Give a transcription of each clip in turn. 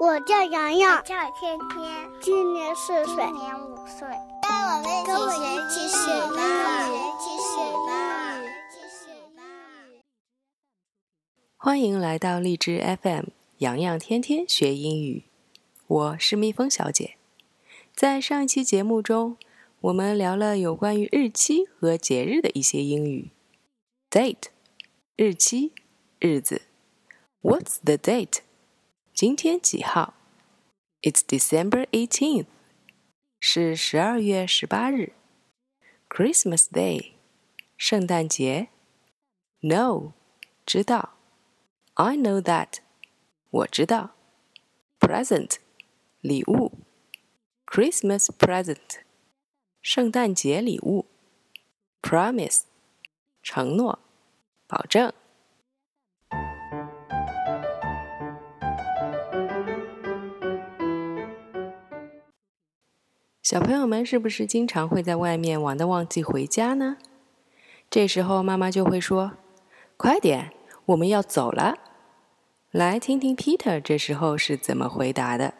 我叫洋洋，我叫天天，今年4岁，今年5岁。让我们一起学英语，欢迎来到荔枝 FM， 洋洋天天学英语。我是蜜蜂小姐。在上一期节目中，我们聊了有关于日期和节日的一些英语。 Date， 日期，日子。 What's the date？今天几号 ？It's December 18th， 是12月18日。Christmas Day， 圣诞节。Know， 知道。I know that， 我知道。Present， 礼物。Christmas present， 圣诞节礼物。Promise， 承诺，保证。小朋友们是不是经常会在外面玩得忘记回家呢？这时候妈妈就会说：“快点，我们要走了。”来听听 Peter 这时候是怎么回答的。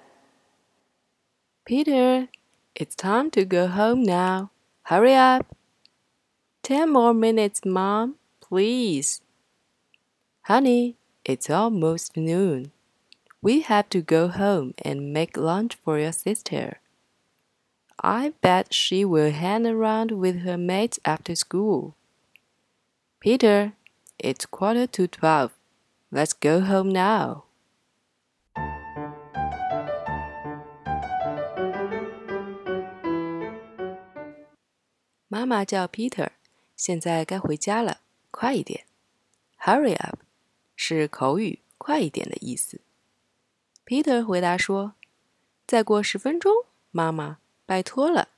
Peter, it's time to go home now. Hurry up. 10 more minutes, Mom, please. Honey, it's almost noon. We have to go home and make lunch for your sister.I bet she will hang around with her mates after school. Peter, it's 11:45. Let's go home now. 妈妈叫 Peter， 现在该回家了，快一点。Hurry up 是口语“快一点”的意思。Peter 回答说：“再过10分钟，妈妈。”拜托了，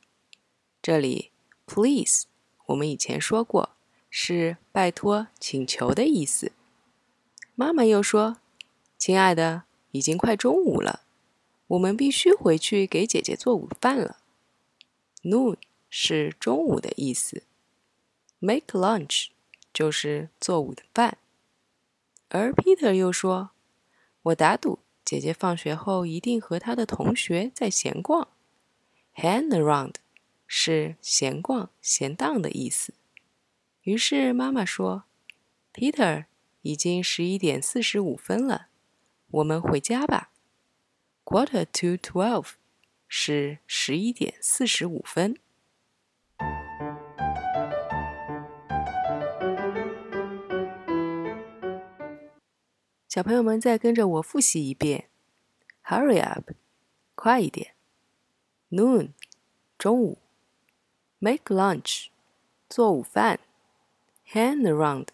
这里 please 我们以前说过是拜托请求的意思。妈妈又说，亲爱的，已经快中午了，我们必须回去给姐姐做午饭了。 Noon 是中午的意思， make lunch 就是做午饭。而 Peter 又说，我打赌姐姐放学后一定和她的同学在闲逛。Hang around 是闲逛、闲荡的意思。于是妈妈说 ：“Peter， 已经11:45了，我们回家吧。11:45 是11:45。”小朋友们再跟着我复习一遍 ：“Hurry up， 快一点。”Noon 中午， make lunch 做午饭， hang around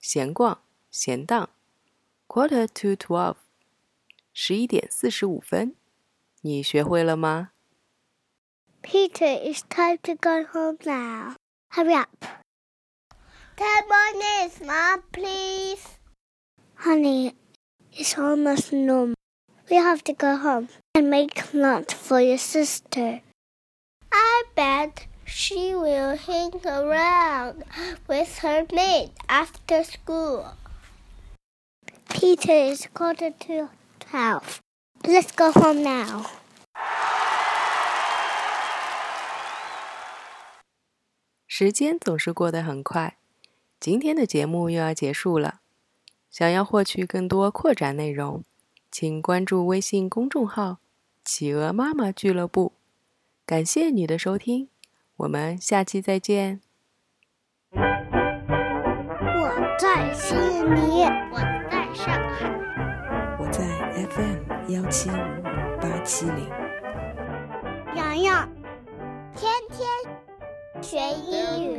闲逛闲荡， 11:45 11:45。你学会了吗？ Peter, it's time to go home now. Hurry up. 10 more minutes, Mom, please. Honey, it's almost noon.We have to go home and make lunch for your sister. I bet she will hang around with her maid after school. Peter, it's 11:45. Let's go home now. 时间总是过得很快，今天的节目又要结束了。想要获取更多扩展内容，请关注微信公众号“企鹅妈妈俱乐部”。感谢你的收听，我们下期再见。我在悉尼，我在上海，我在 FM 175.870。洋洋，天天学英语。